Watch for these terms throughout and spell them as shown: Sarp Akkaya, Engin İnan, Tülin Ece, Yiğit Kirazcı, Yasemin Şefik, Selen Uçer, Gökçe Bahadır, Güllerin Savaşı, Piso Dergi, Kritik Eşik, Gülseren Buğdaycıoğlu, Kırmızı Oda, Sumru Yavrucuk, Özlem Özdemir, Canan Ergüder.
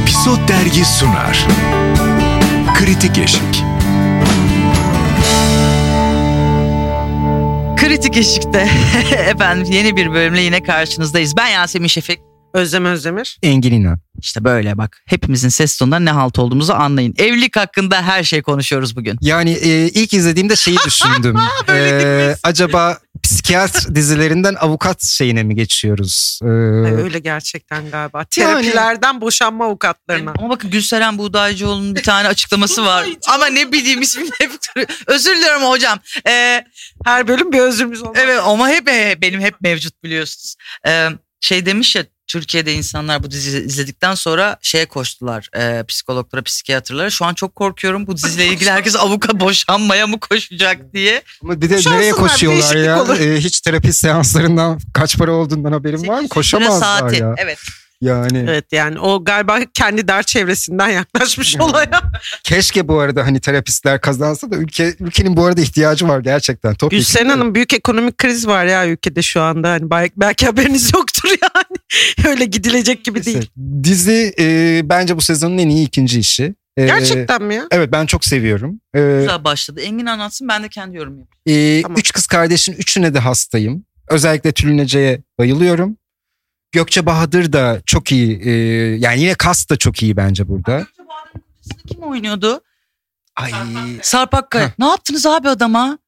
ve Piso Dergi sunar. Kritik Eşik. Kritik Eşik'te efendim yeni bir bölümle yine karşınızdayız. Ben Yasemin Şefik. Özlem Özdemir. Engin İnan. İşte böyle bak. Hepimizin ses tonundan ne halt olduğumuzu anlayın. Evlilik hakkında her şey konuşuyoruz bugün. Yani ilk izlediğimde şeyi düşündüm. Acaba psikiyatr dizilerinden avukat şeyine mi geçiyoruz? Öyle gerçekten galiba. Terapilerden yani, boşanma avukatlarına. Ama bakın Gülseren Buğdaycıoğlu'nun bir tane açıklaması var. Ama ne bileyim ismini hep özür diliyorum hocam. Her bölüm bir özrümüz olmaz. Evet ama benim hep mevcut biliyorsunuz. Şey demiş ya, Türkiye'de insanlar bu diziyi izledikten sonra şeye koştular, psikologlara, psikiyatrlara. Şu an çok korkuyorum bu diziyle ilgili, herkes avukat boşanmaya mı koşacak diye. Ama bir de nereye koşuyorlar ya? Hiç terapi seanslarından kaç para olduğundan haberin var mı? Koşamazlar ya. Evet. Yani. Evet yani o galiba kendi dar çevresinden yaklaşmış olaya. Keşke bu arada hani terapistler kazansa da ülkenin bu arada ihtiyacı var gerçekten. Gülseren Hanım, büyük ekonomik kriz var ya ülkede şu anda. Hani belki haberiniz yoktur yani. Öyle gidilecek gibi değil. Dizi bence bu sezonun en iyi ikinci işi. Gerçekten mi ya? Evet, ben çok seviyorum. Güzel başladı. Engin anlatsın, ben de kendi yorum yapayım. Tamam. Üç kız kardeşin üçüne de hastayım. Özellikle Tülin Ece'ye bayılıyorum. Gökçe Bahadır da çok iyi. Yani yine kas da çok iyi bence burada. Gökçe Bahadır'ın kocasını kim oynuyordu? Sarp Akkaya. Ne yaptınız abi adama?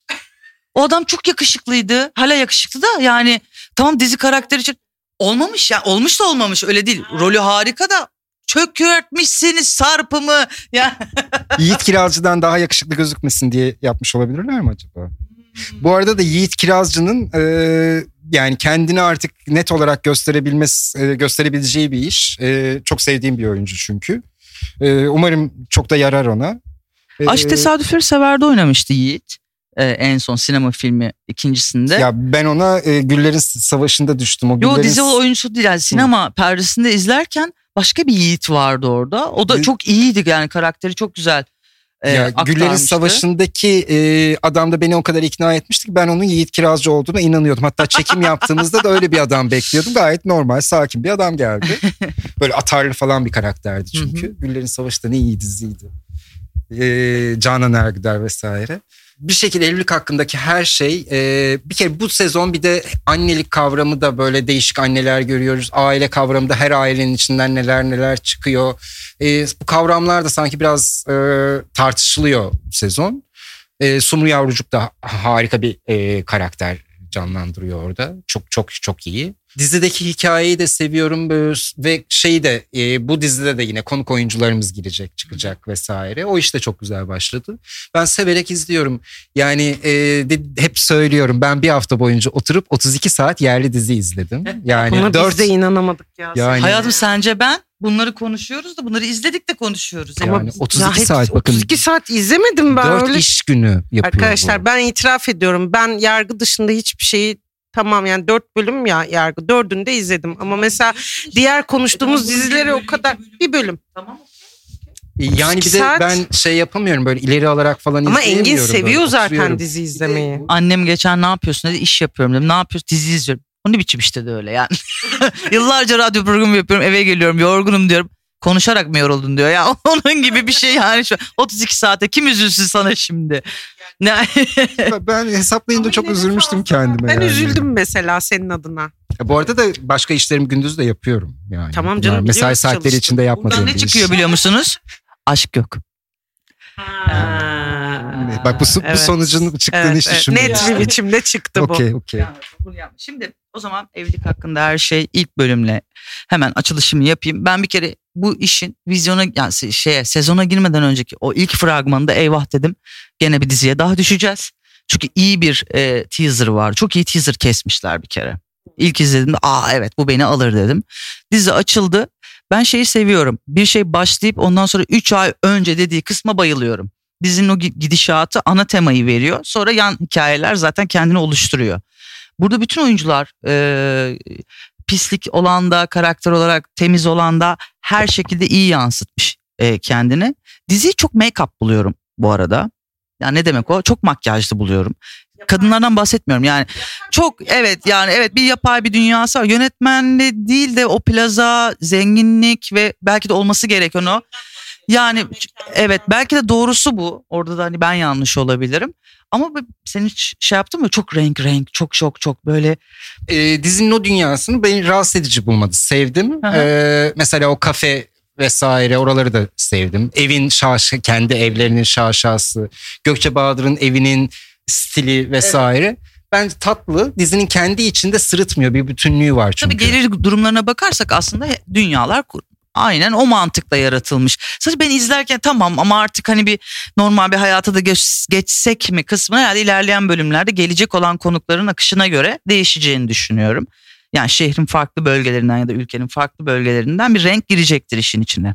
O adam çok yakışıklıydı. Hala yakışıklı da yani. Tamam, dizi karakteri için olmamış ya. Olmuş da olmamış, öyle değil. Rolü harika da çökertmişsiniz Sarp'ımı. Yani. Yiğit Kirazcı'dan daha yakışıklı gözükmesin diye yapmış olabilirler mi acaba? Bu arada da Yiğit Kirazcı'nın... yani kendini artık net olarak gösterebileceği bir iş. Çok sevdiğim bir oyuncu çünkü. Umarım çok da yarar ona. Aşk Tesadüfleri Sever'de oynamıştı Yiğit. En son sinema filmi ikincisinde. Ya ben ona Güllerin Savaşı'nda düştüm. Yo, dizi oyuncusu değil. Yani sinema perdesinde izlerken başka bir Yiğit vardı orada. O da çok iyiydi yani, karakteri çok güzel. Güllerin Savaşı'ndaki adam da beni o kadar ikna etmişti ki ben onun Yiğit Kirazcı olduğuna inanıyordum. Hatta çekim yaptığımızda da öyle bir adam bekliyordum. Gayet normal, sakin bir adam geldi. Böyle atarlı falan bir karakterdi çünkü. Hı-hı. Güllerin Savaşı da ne iyi diziydi. Canan Ergüder vesaire. Bir şekilde evlilik hakkındaki her şey. Bir kere bu sezon bir de annelik kavramı da, böyle değişik anneler görüyoruz. Aile kavramı da, her ailenin içinden neler çıkıyor. Bu kavramlar da sanki biraz tartışılıyor sezon. Sumru Yavrucuk da harika bir karakter canlandırıyor orada. Çok çok çok iyi. Dizideki hikayeyi de seviyorum ve şeyi de bu dizide de yine konuk oyuncularımız girecek, çıkacak vesaire. O iş de çok güzel başladı. Ben severek izliyorum. Yani hep söylüyorum, ben bir hafta boyunca oturup 32 saat yerli dizi izledim. Yani buna biz de inanamadık ya. Yani, hayatım sence ben bunları konuşuyoruz da bunları izledik de konuşuyoruz. Yani ama 32 saat bakın. 32 saat izlemedim ben. 4 öyle iş günü yapıyor. Arkadaşlar bu. Ben itiraf ediyorum. Ben yargı dışında hiçbir şeyi, tamam yani 4 bölüm ya yargı, 4'ünü de izledim ama mesela diğer konuştuğumuz dizileri o kadar bir bölüm. Tamam. Yani bir de ben şey yapamıyorum, böyle ileri alarak falan ama izleyemiyorum. Ama Engin seviyor böyle, zaten dizi izlemeyi. Annem geçen ne yapıyorsun dedi, iş yapıyorum dedim. Ne yapıyorsun? Dizi izliyorum. O ne biçim işte de öyle yani. Yıllarca radyo programı yapıyorum, eve geliyorum yorgunum diyorum. Konuşarak mı yoruldun diyor ya, onun gibi bir şey yani. Şu 32 saate kim üzülsün sana şimdi? Yani. Ben hesaplayınca çok üzülmüştüm kendime. Ben yani üzüldüm mesela senin adına. Bu arada da başka işlerimi gündüz de yapıyorum yani. Tamam canım, yani mesai saatleri çalıştım. İçinde yapmadığım bundan ne çıkıyor biliyor musunuz? Aşk yok. Bak bu sonucun çıktığını hiç düşünmüyorum. Net bir biçimde çıktı bu. Okay. Şimdi o zaman evlilik hakkında her şey ilk bölümle hemen açılışımı yapayım. Ben bir kere bu işin vizyona, yani sezona girmeden önceki o ilk fragmanında eyvah dedim. Gene bir diziye daha düşeceğiz. Çünkü iyi bir teaser var. Çok iyi teaser kesmişler bir kere. İlk izlediğimde evet bu beni alır dedim. Dizi açıldı. Ben şeyi seviyorum. Bir şey başlayıp ondan sonra 3 ay önce dediği kısma bayılıyorum. Dizinin o gidişatı, ana temayı veriyor. Sonra yan hikayeler zaten kendini oluşturuyor. Burada bütün oyuncular pislik olan da, karakter olarak temiz olan da her şekilde iyi yansıtmış kendini. Diziyi çok make-up buluyorum bu arada. Yani ne demek o? Çok makyajlı buluyorum. kadınlardan bahsetmiyorum yani. Çok evet yani evet bir yapay bir dünyası var. Yönetmenle değil de o plaza, zenginlik ve belki de olması gereken o. Yani evet belki de doğrusu bu. Orada da hani ben yanlış olabilirim. Ama sen hiç şey yaptın mı? Çok renk çok böyle. Dizinin o dünyasını beni rahatsız edici bulmadı. Sevdim. Mesela o kafe vesaire oraları da sevdim. Evin şaşı, kendi evlerinin şaşası. Gökçe Bahadır'ın evinin stili vesaire. Evet. Bence tatlı, dizinin kendi içinde sırıtmıyor. Bir bütünlüğü var çünkü. Tabii gelir durumlarına bakarsak aslında dünyalar aynen o mantıkla yaratılmış. Sadece ben izlerken tamam ama artık hani bir normal bir hayata da geçsek mi kısmına yani ilerleyen bölümlerde gelecek olan konukların akışına göre değişeceğini düşünüyorum. Yani şehrin farklı bölgelerinden ya da ülkenin farklı bölgelerinden bir renk girecektir işin içine.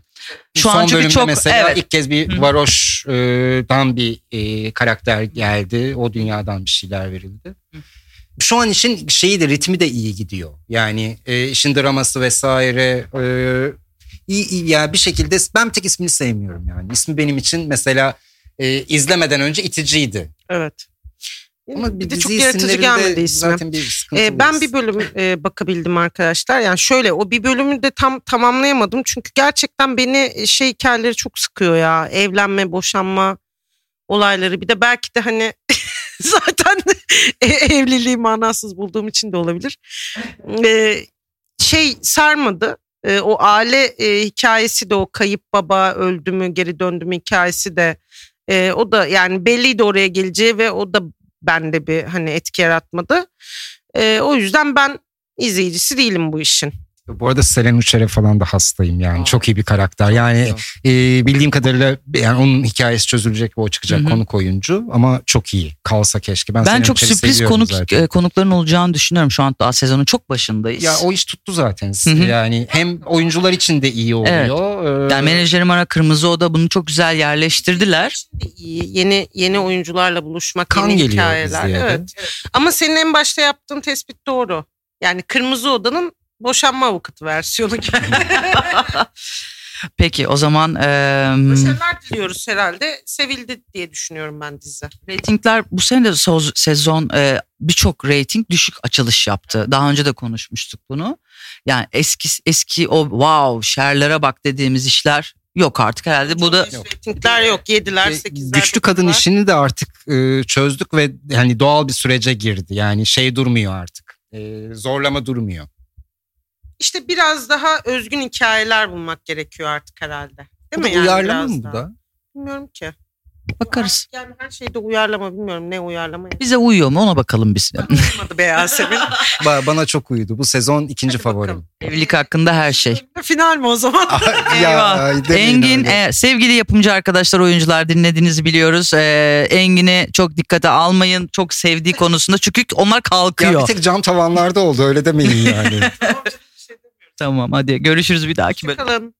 Son bölümde çok, mesela evet. İlk kez bir varoşdan bir karakter geldi. O dünyadan bir şeyler verildi. Şu an işin şeyi de ritmi de iyi gidiyor. Yani işin draması vesaire... İyi ya bir şekilde ben bir tek ismini sevmiyorum yani. İsmi benim için mesela izlemeden önce iticiydi. Evet. Ama bir de çok yaratıcı gelmedi ismi. Ben bir bölüm bakabildim arkadaşlar. Yani şöyle o bir bölümü de tam tamamlayamadım. Çünkü gerçekten beni şey hikayeleri çok sıkıyor ya. Evlenme, boşanma olayları. Bir de belki de hani zaten evliliği manasız bulduğum için de olabilir. Şey sarmadı. O aile hikayesi de o kayıp baba öldü mü geri döndü mü hikayesi de o da yani belliydi oraya geleceği ve o da bende bir hani etki yaratmadı. O yüzden ben izleyicisi değilim bu işin. Bu arada Selen Uçer'e falan da hastayım yani. Aa, çok iyi bir karakter yani bildiğim kadarıyla yani onun hikayesi çözülecek ve o çıkacak konuk oyuncu ama çok iyi kalsa keşke. Ben çok sürpriz konukların olacağını düşünüyorum şu an daha sezonun çok başındayız. Ya o iş tuttu zaten yani hem oyuncular için de iyi oluyor. Evet. Yani menajerim ara Kırmızı Oda bunu çok güzel yerleştirdiler. Yeni oyuncularla buluşmak kan yeni hikayeler. Evet. Ama senin en başta yaptığın tespit doğru yani Kırmızı Oda'nın boşanma avukatı versiyonu. Peki o zaman... Başarılar diliyoruz herhalde. Sevildi diye düşünüyorum ben dizi. Ratingler bu sene de sezon birçok rating düşük açılış yaptı. Daha önce de konuşmuştuk bunu. Yani eski o wow şerlere bak dediğimiz işler yok artık herhalde. Çok bu da ratingler yok 7'ler 8'ler. Güçlü kadın işini de artık çözdük ve yani doğal bir sürece girdi. Yani şey durmuyor artık. Zorlama durmuyor. İşte biraz daha özgün hikayeler bulmak gerekiyor artık herhalde. Değil bu mi? Yani uyarlama mı bu da? Bilmiyorum ki. Bakarız. Yani her şeyde uyarlama bilmiyorum ne uyarlama. Bize uyuyor mu ona bakalım biz. Uyumadı be Yasemin. Bana çok uyudu. Bu sezon ikinci favorim. Evlilik hakkında her şey. Final mi o zaman? Ya, Engin, sevgili yapımcı arkadaşlar oyuncular dinlediğinizi biliyoruz. Engin'i çok dikkate almayın. Çok sevdiği konusunda çünkü onlar kalkıyor. Ya bir tek cam tavanlarda oldu öyle demeyin yani. Tamam hadi görüşürüz bir dahaki bölüm.